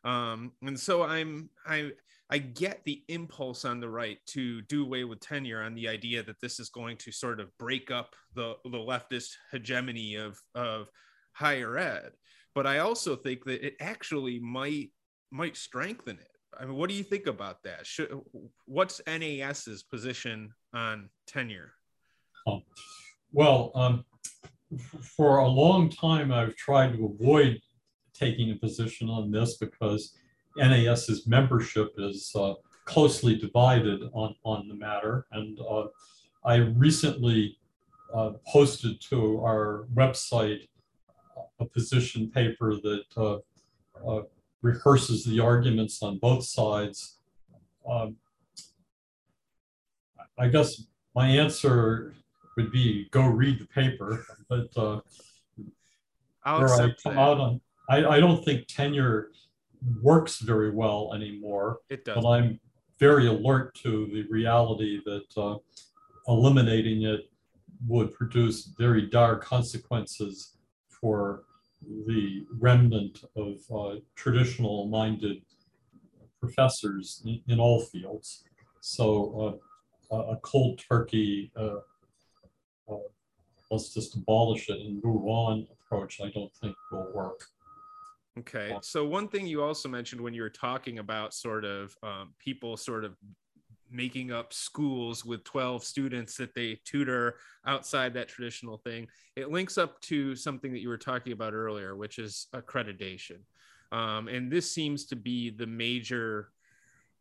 Um, and so I'm, I, I get the impulse on the right to do away with tenure on the idea that this is going to sort of break up the, the leftist hegemony of, of, higher ed, but I also think that it actually might might strengthen it. I mean, what do you think about that? Should, what's NAS's position on tenure? Um, well, um, for a long time, I've tried to avoid taking a position on this because NAS's membership is uh, closely divided on, on the matter. And uh, I recently uh, posted to our website a position paper that uh, uh, rehearses the arguments on both sides. Um, I guess my answer would be go read the paper, but uh, where I come out on, I, I don't think tenure works very well anymore. It does. But I'm very alert to the reality that uh, eliminating it would produce very dire consequences for the remnant of uh, traditional-minded professors in, in all fields. So uh, a cold turkey, uh, uh, let's just abolish it and move on approach, I don't think will work. Okay, so one thing you also mentioned when you were talking about sort of um, people sort of making up schools with twelve students that they tutor outside that traditional thing, it links up to something that you were talking about earlier, which is accreditation. Um, and this seems to be the major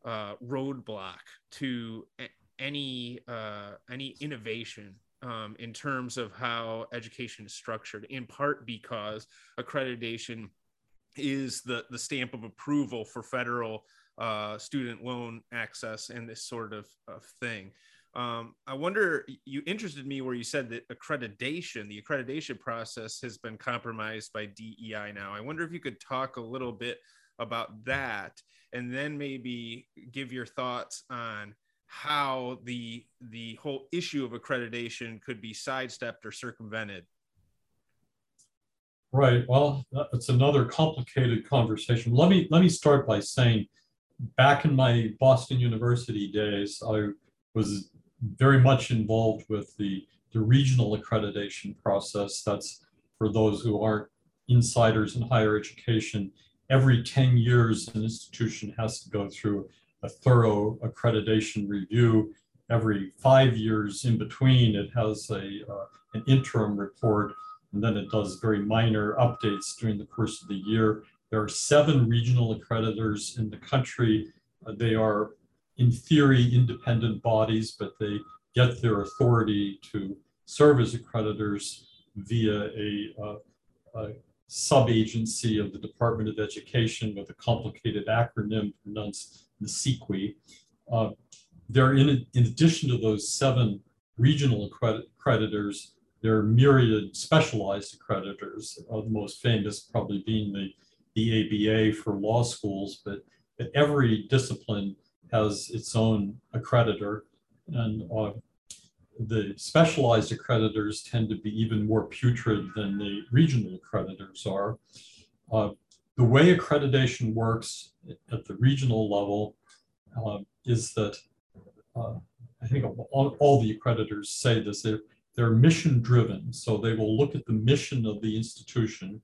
uh, roadblock to a- any, uh, any innovation um, in terms of how education is structured, in part because accreditation is the, the stamp of approval for federal Uh, student loan access and this sort of, of thing. Um, I wonder, you interested me where you said that accreditation, the accreditation process has been compromised by D E I now. I wonder if you could talk a little bit about that and then maybe give your thoughts on how the, the whole issue of accreditation could be sidestepped or circumvented. Right, well, that's another complicated conversation. Let me, let me start by saying, back in my Boston University days, I was very much involved with the, the regional accreditation process. That's for those who aren't insiders in higher education. Every ten years, an institution has to go through a thorough accreditation review every five years in between, it has a uh, an interim report, and then it does very minor updates during the course of the year. There are seven regional accreditors in the country. Uh, they are, in theory, independent bodies, but they get their authority to serve as accreditors via a, uh, a sub-agency of the Department of Education with a complicated acronym pronounced NSEQI. Uh, there are, in, in addition to those seven regional accreditors, there are myriad specialized accreditors, uh, the most famous probably being the, the A B A for law schools, but, but every discipline has its own accreditor. And uh, the specialized accreditors tend to be even more putrid than the regional accreditors are. Uh, the way accreditation works at the regional level uh, is that, uh, I think all, all the accreditors say this, they're, they're mission driven. So they will look at the mission of the institution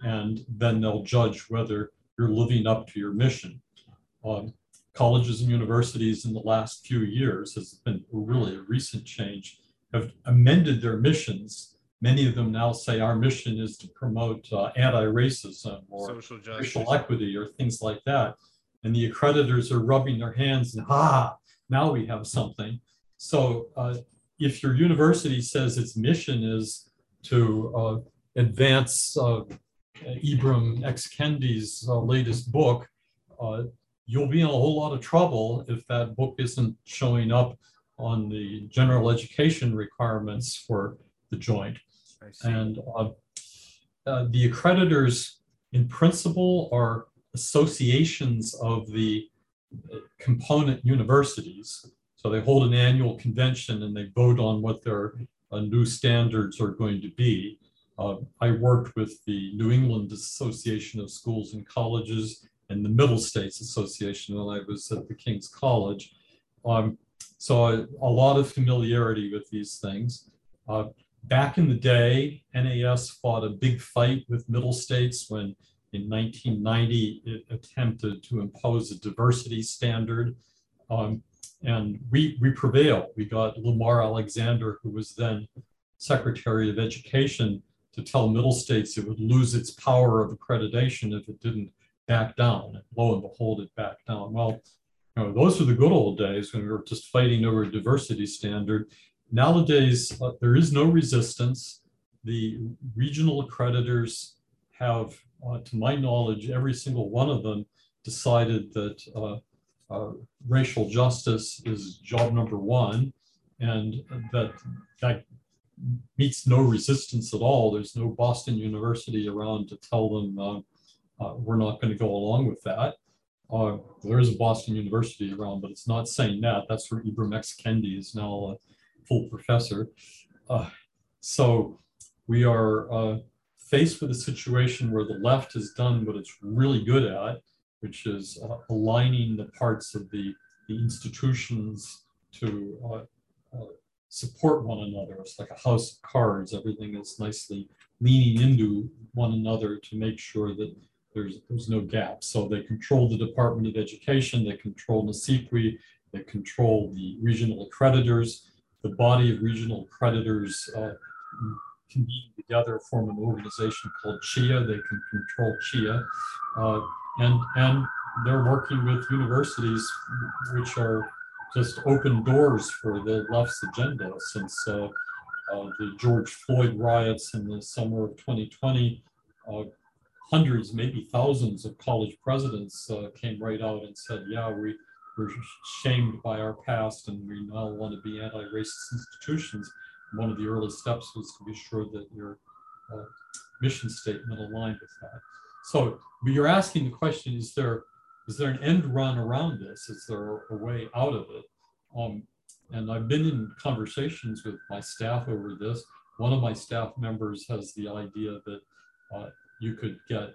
and then they'll judge whether you're living up to your mission. Um, Colleges and universities in the last few years, has been really a recent change, have amended their missions. Many of them now say our mission is to promote uh, anti-racism or social justice, racial equity or things like that. And the accreditors are rubbing their hands and, ah, now we have something. So uh, if your university says its mission is to uh, advance uh, Ibram X. Kendi's uh, latest book, uh, you'll be in a whole lot of trouble if that book isn't showing up on the general education requirements for the joint. And uh, uh, the accreditors in principle are associations of the component universities. So they hold an annual convention and they vote on what their uh, new standards are going to be. Uh, I worked with the New England Association of Schools and Colleges and the Middle States Association when I was at the King's College. Um, so I, a lot of familiarity with these things. Uh, back in the day, N A S fought a big fight with Middle States when in nineteen ninety, it attempted to impose a diversity standard. Um, and we, we prevailed. We got Lamar Alexander, who was then Secretary of Education, to tell Middle States it would lose its power of accreditation if it didn't back down, and lo and behold, it backed down. Well, you know, those were the good old days when we were just fighting over a diversity standard. Nowadays, uh, there is no resistance. The regional accreditors have, uh, to my knowledge, every single one of them decided that uh, uh, racial justice is job number one, and that that meets no resistance at all. There's no Boston University around to tell them uh, Uh, we're not going to go along with that. Uh, there is a Boston University around, but it's not saying that. That's where Ibram X. Kendi is now a full professor. Uh, so we are uh, faced with a situation where the left has done what it's really good at, which is uh, aligning the parts of the, the institutions to uh, uh, support one another. It's like a house of cards. Everything is nicely leaning into one another to make sure that There's, there's no gap. So they control the Department of Education, they control NSEQI, they control the regional accreditors. The body of regional accreditors uh, convene together, form an organization called Chia. They can control Chia. Uh, and, and they're working with universities, which are just open doors for the left's agenda. Since uh, uh, the George Floyd riots in the summer of twenty twenty, uh, hundreds, maybe thousands of college presidents uh, came right out and said, yeah, we were shamed by our past and we now want to be anti-racist institutions. And one of the early steps was to be sure that your uh, mission statement aligned with that. So you're asking the question, is there, is there an end run around this? Is there a way out of it? Um, and I've been in conversations with my staff over this. One of my staff members has the idea that uh, you could get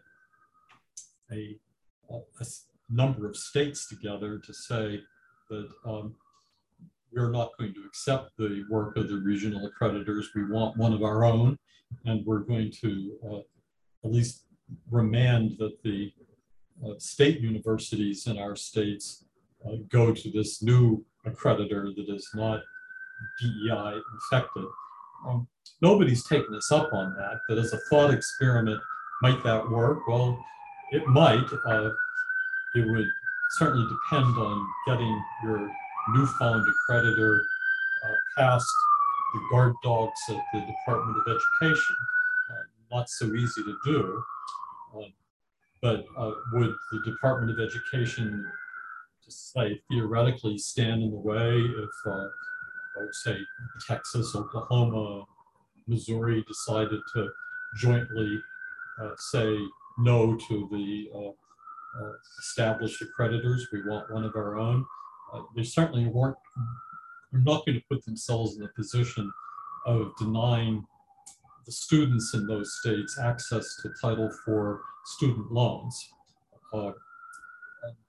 a, a number of states together to say that um, we're not going to accept the work of the regional accreditors. We want one of our own, and we're going to uh, at least remand that the uh, state universities in our states uh, go to this new a creditor that is not D E I infected. Um, nobody's taken us up on that, but as a thought experiment, might that work? Well, it might. Uh, it would certainly depend on getting your newfound accreditor uh, past the guard dogs at the Department of Education. Uh, not so easy to do, uh, but uh, would the Department of Education just say theoretically stand in the way if uh, say Texas, Oklahoma, Missouri decided to jointly uh, say no to the uh, uh, established accreditors, we want one of our own. Uh, they certainly weren't, they're not going to put themselves in the position of denying the students in those states access to Title four student loans. Uh,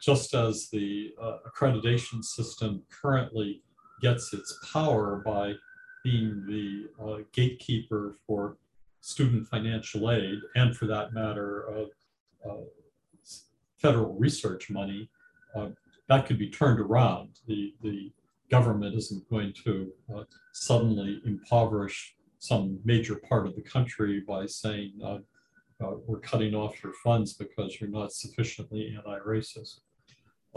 just as the uh, accreditation system currently gets its power by being the uh, gatekeeper for student financial aid, and for that matter, uh, uh, federal research money, uh, that could be turned around. The, the government isn't going to uh, suddenly impoverish some major part of the country by saying, uh, uh, we're cutting off your funds because you're not sufficiently anti-racist.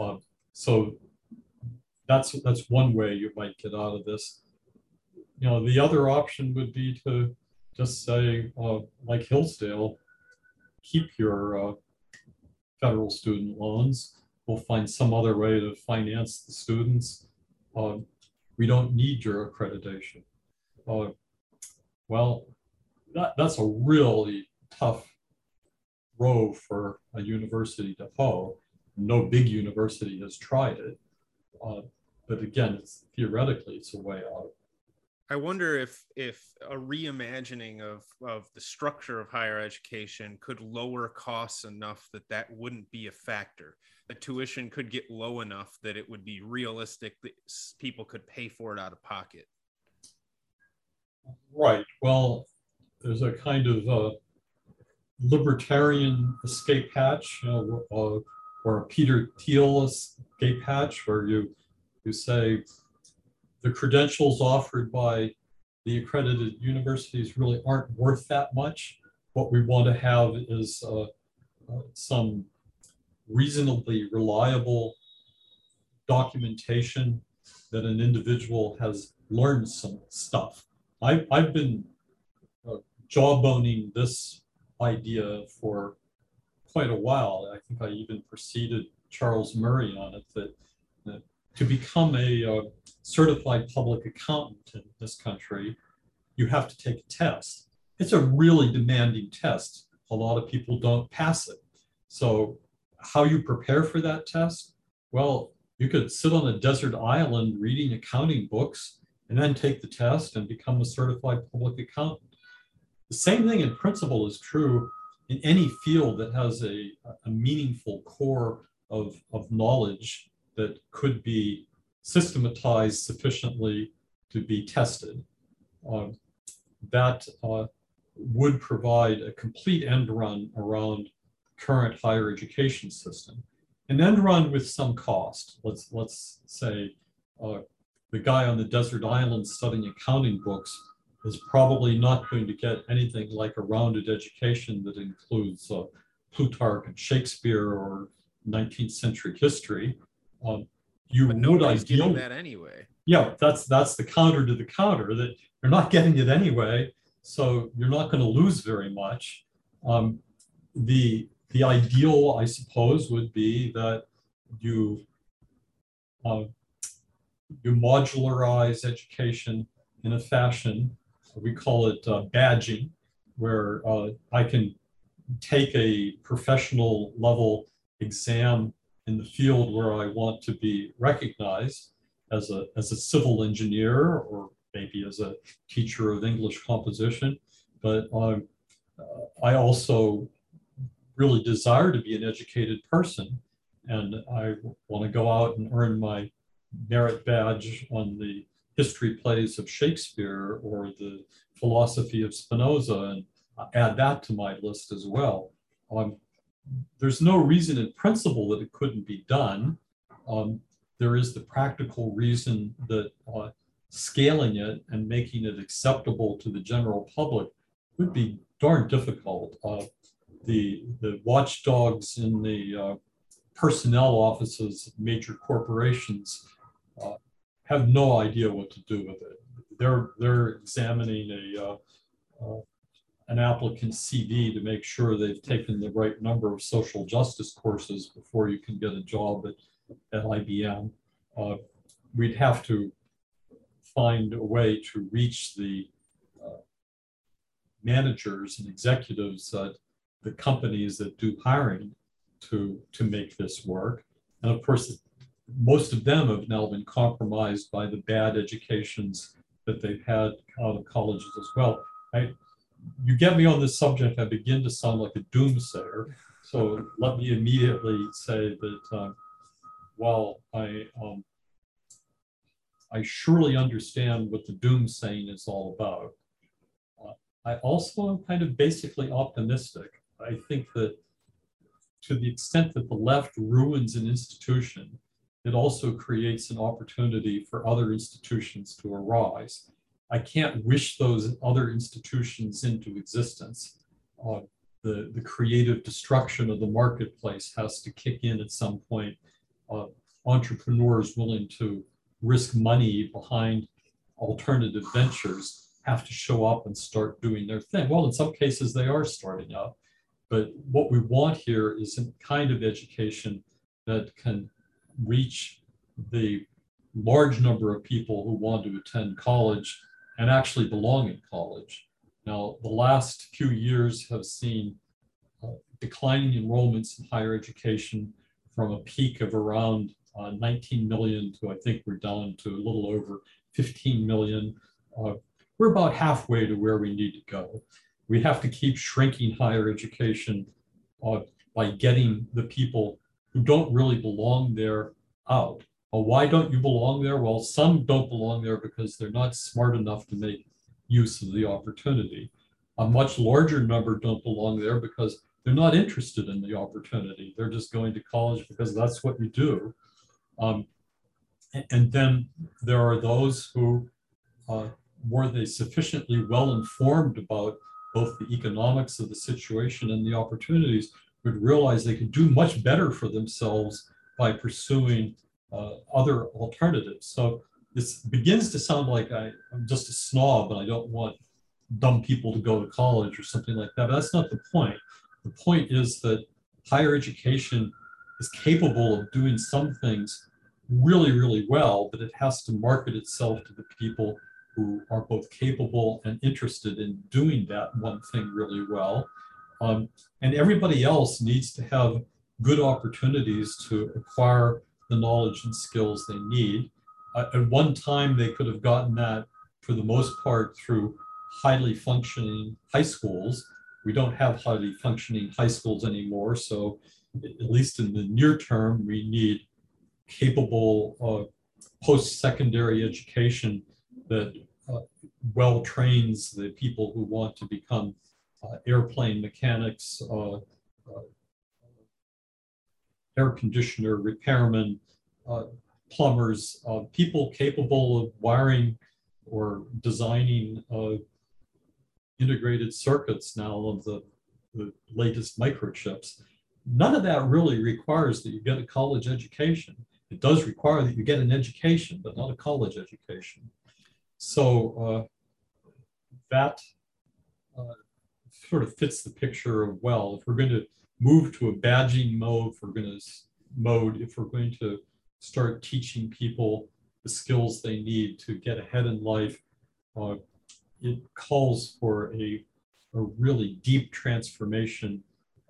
Uh, so That's, that's one way you might get out of this. You know, the other option would be to just say, uh, like Hillsdale, keep your uh, federal student loans. We'll find some other way to finance the students. Uh, we don't need your accreditation. Uh, well, that, that's a really tough row for a university to hoe. No big university has tried it. Uh, but again, it's, theoretically, it's a way out. I wonder if if a reimagining of, of the structure of higher education could lower costs enough that that wouldn't be a factor. The tuition could get low enough that it would be realistic that people could pay for it out of pocket. Right. Well, there's a kind of uh, libertarian escape hatch, you know, uh, or a Peter Thiel escape hatch, where you, you say the credentials offered by the accredited universities really aren't worth that much. What we want to have is uh, uh, some reasonably reliable documentation that an individual has learned some stuff. I've, I've been uh, jawboning this idea for quite a while. I think I even preceded Charles Murray on it, that, that to become a uh, certified public accountant in this country, you have to take a test. It's a really demanding test. A lot of people don't pass it. So how you prepare for that test? Well, you could sit on a desert island reading accounting books and then take the test and become a certified public accountant. The same thing in principle is true in any field that has a, a meaningful core of, of knowledge that could be systematized sufficiently to be tested. Uh, that uh, would provide a complete end run around current higher education system. An end run with some cost. Let's, let's say uh, the guy on the desert island studying accounting books is probably not going to get anything like a rounded education that includes uh, Plutarch and Shakespeare or nineteenth century history. Um, you but nobody's getting that anyway. Yeah, that's that's the counter to the counter, that you're not getting it anyway, so you're not going to lose very much. Um, the the ideal, I suppose, would be that you uh, you modularize education in a fashion. We call it uh, badging, where uh, I can take a professional level exam in the field where I want to be recognized as a, as a civil engineer, or maybe as a teacher of English composition. But um, I also really desire to be an educated person, and I want to go out and earn my merit badge on the history plays of Shakespeare or the philosophy of Spinoza, and add that to my list as well. Um, there's no reason in principle that it couldn't be done. Um, there is the practical reason that uh, scaling it and making it acceptable to the general public would be darn difficult. Uh, the, the watchdogs in the uh, personnel offices of major corporations uh, have no idea what to do with it. They're, they're examining a, uh, uh, an applicant's C V to make sure they've taken the right number of social justice courses before you can get a job at, at I B M. Uh, we'd have to find a way to reach the uh, managers and executives at the companies that do hiring to, to make this work. And of course, most of them have now been compromised by the bad educations that they've had out of colleges as well. I, you get me on this subject, I begin to sound like a doomsayer. So let me immediately say that uh, while I, um, I surely understand what the doomsaying is all about, uh, I also am kind of basically optimistic. I think that to the extent that the left ruins an institution, it also creates an opportunity for other institutions to arise. I can't wish those other institutions into existence. Uh, the, the creative destruction of the marketplace has to kick in at some point. Uh, entrepreneurs willing to risk money behind alternative ventures have to show up and start doing their thing. Well, in some cases they are starting up, but what we want here is a kind of education that can reach the large number of people who want to attend college and actually belong in college. Now, the last few years have seen uh, declining enrollments in higher education from a peak of around uh, nineteen million to, I think we're down to a little over fifteen million. Uh, we're about halfway to where we need to go. We have to keep shrinking higher education uh, by getting the people who don't really belong there out. Well, why don't you belong there? Well, some don't belong there because they're not smart enough to make use of the opportunity. A much larger number don't belong there because they're not interested in the opportunity. They're just going to college because that's what you do. Um, and, and then there are those who, uh, were they sufficiently well-informed about both the economics of the situation and the opportunities, would realize they could do much better for themselves by pursuing uh, other alternatives. So this begins to sound like I, I'm just a snob and I don't want dumb people to go to college or something like that. But that's not the point. The point is that higher education is capable of doing some things really, really well, but it has to market itself to the people who are both capable and interested in doing that one thing really well. Um, and everybody else needs to have good opportunities to acquire the knowledge and skills they need. Uh, at one time, they could have gotten that, for the most part, through highly functioning high schools. We don't have highly functioning high schools anymore, so at least in the near term, we need capable uh, post-secondary education that uh, well trains the people who want to become Uh, airplane mechanics, uh, uh, air conditioner repairmen, uh, plumbers, uh, people capable of wiring or designing uh, integrated circuits now of the, the latest microchips. None of that really requires that you get a college education. It does require that you get an education, but not a college education. So uh, that uh, sort of fits the picture of, well, if we're going to move to a badging mode, if we're going to mode, if we're going to start teaching people the skills they need to get ahead in life, uh, it calls for a, a really deep transformation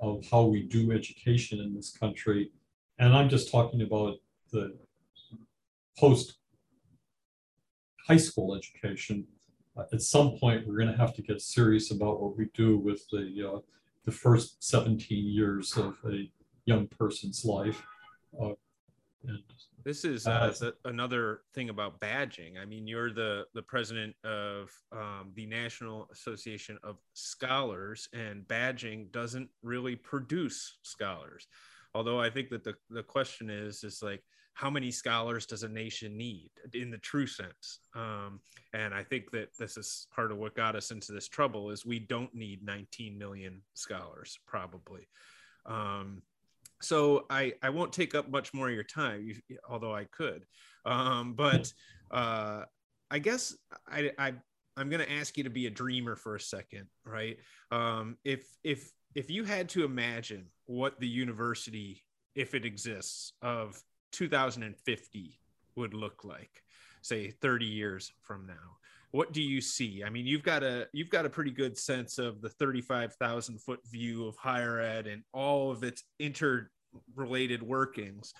of how we do education in this country. And I'm just talking about the post high school education. At some point, we're going to have to get serious about what we do with the, uh, the first seventeen years of a young person's life. Uh, and, this is uh, uh, another thing about badging. I mean, you're the, the president of um, the National Association of Scholars, and badging doesn't really produce scholars. Although I think that the, the question is, is like, how many scholars does a nation need in the true sense? Um, and I think that this is part of what got us into this trouble, is we don't need nineteen million scholars, probably. Um, so I, I won't take up much more of your time, although I could. Um, but uh, I guess I, I, I'm going to ask you to be a dreamer for a second, right? Um, if, if, if you had to imagine what the university, if it exists, of two thousand fifty would look like, say thirty years from now, what do you see? I mean, you've got a you've got a pretty good sense of the thirty-five thousand foot view of higher ed and all of its interrelated workings.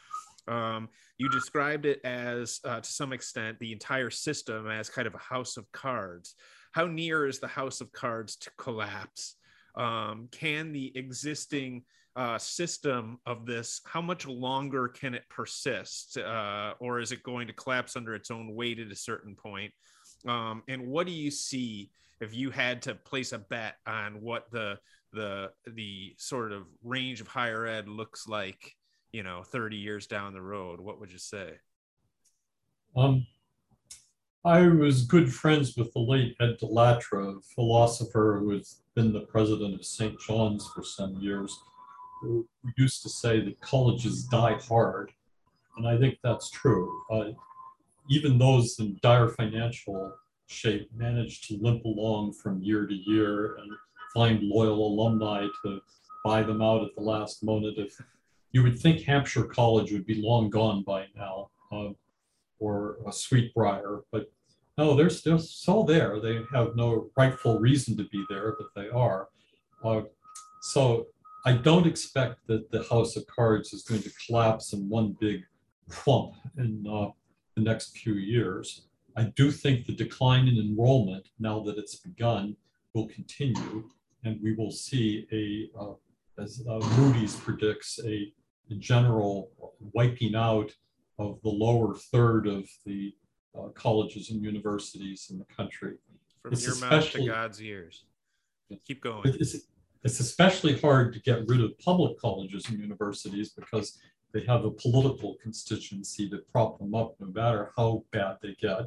Um, you described it as, uh, to some extent, the entire system as kind of a house of cards. How near is the house of cards to collapse? Um, can the existing uh, system of this, how much longer can it persist? Uh, or is it going to collapse under its own weight at a certain point? Um, and what do you see if you had to place a bet on what the, the, the sort of range of higher ed looks like, you know, thirty years down the road? What would you say? Um, I was good friends with the late Ed Delatra, a philosopher who has been the president of Saint John's for some years, who used to say that colleges die hard. And I think that's true. Uh, even those in dire financial shape manage to limp along from year to year and find loyal alumni to buy them out at the last moment. If you would think Hampshire College would be long gone by now, uh, or a Sweetbriar, but no, they're still so there. They have no rightful reason to be there, but they are. Uh, so I don't expect that the house of cards is going to collapse in one big clump in uh, the next few years. I do think the decline in enrollment, now that it's begun, will continue, and we will see a, uh, as uh, Moody's predicts, a, a general wiping out of the lower third of the uh, colleges and universities in the country. From it's your mouth to God's ears. Keep going. It's, it's especially hard to get rid of public colleges and universities because they have a political constituency to prop them up no matter how bad they get.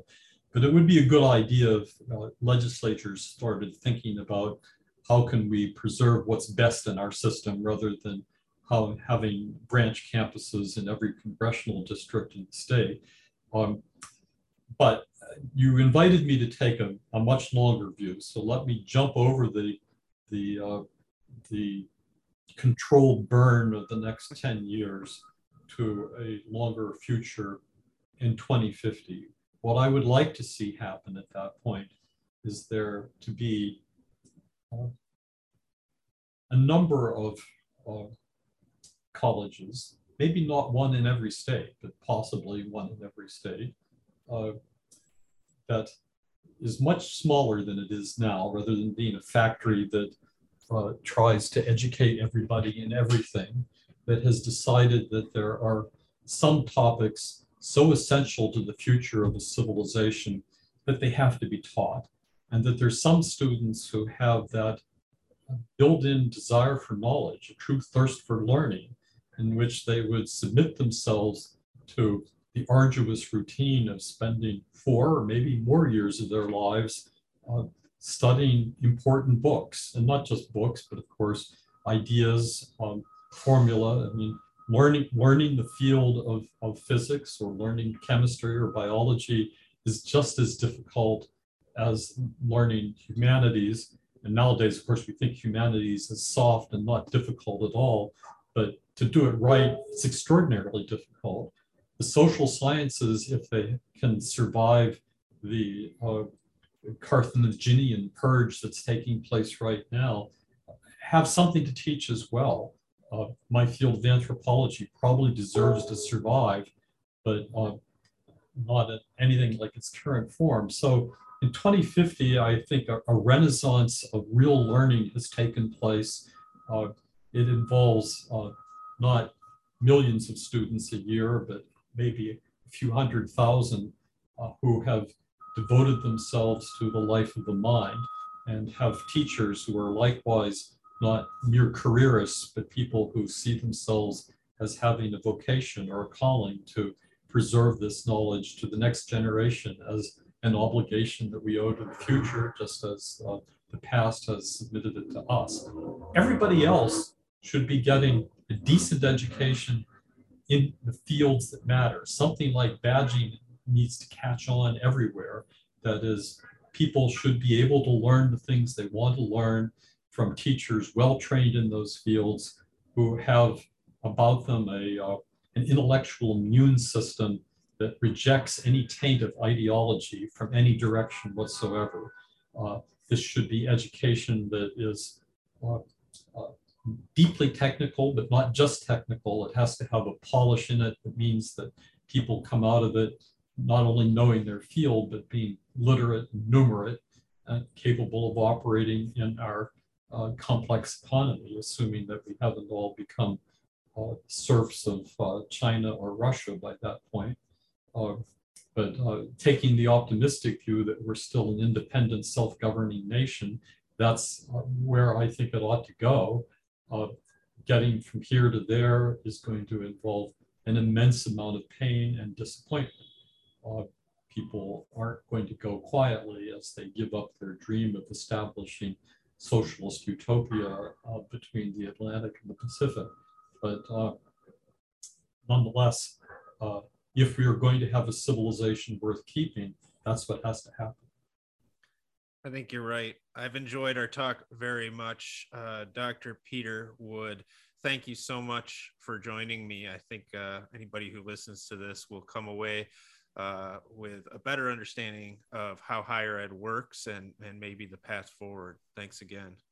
But it would be a good idea if uh, legislatures started thinking about how can we preserve what's best in our system rather than how having branch campuses in every congressional district in the state. Um, but you invited me to take a, a much longer view. So let me jump over the, the, uh, the controlled burn of the next ten years to a longer future in twenty fifty. What I would like to see happen at that point is there to be uh, a number of uh, colleges, maybe not one in every state, but possibly one in every state, uh, that is much smaller than it is now, rather than being a factory that uh, tries to educate everybody in everything, that has decided that there are some topics so essential to the future of a civilization that they have to be taught, and that there's some students who have that built-in desire for knowledge, a true thirst for learning, in which they would submit themselves to the arduous routine of spending four or maybe more years of their lives uh, studying important books, and not just books, but of course, ideas, um, formula. I mean, learning, learning the field of, of physics or learning chemistry or biology is just as difficult as learning humanities. And nowadays, of course, we think humanities is soft and not difficult at all, but to do it right, it's extraordinarily difficult. The social sciences, if they can survive the uh, Carthaginian purge that's taking place right now, have something to teach as well. Uh, my field of anthropology probably deserves to survive, but uh, not in anything like its current form. So in twenty fifty, I think a, a renaissance of real learning has taken place. Uh, it involves uh, not millions of students a year, but maybe a few hundred thousand uh, who have devoted themselves to the life of the mind and have teachers who are likewise not mere careerists, but people who see themselves as having a vocation or a calling to preserve this knowledge to the next generation as an obligation that we owe to the future, just as uh, the past has submitted it to us. Everybody else should be getting a decent education in the fields that matter. Something like badging needs to catch on everywhere. That is, people should be able to learn the things they want to learn from teachers well-trained in those fields who have about them a, uh, an intellectual immune system that rejects any taint of ideology from any direction whatsoever. Uh, this should be education that is uh, uh, deeply technical, but not just technical. It has to have a polish in it that means that people come out of it not only knowing their field, but being literate, numerate, and capable of operating in our uh, complex economy, assuming that we haven't all become uh, serfs of uh, China or Russia by that point. Uh, but uh, taking the optimistic view that we're still an independent, self-governing nation, that's uh, where I think it ought to go. Uh, getting from here to there is going to involve an immense amount of pain and disappointment. Uh, people aren't going to go quietly as they give up their dream of establishing socialist utopia uh, between the Atlantic and the Pacific. But uh, nonetheless, uh, if we are going to have a civilization worth keeping, that's what has to happen. I think you're right. I've enjoyed our talk very much. Uh, Doctor Peter Wood, thank you so much for joining me. I think uh, anybody who listens to this will come away uh, with a better understanding of how higher ed works and, and maybe the path forward. Thanks again.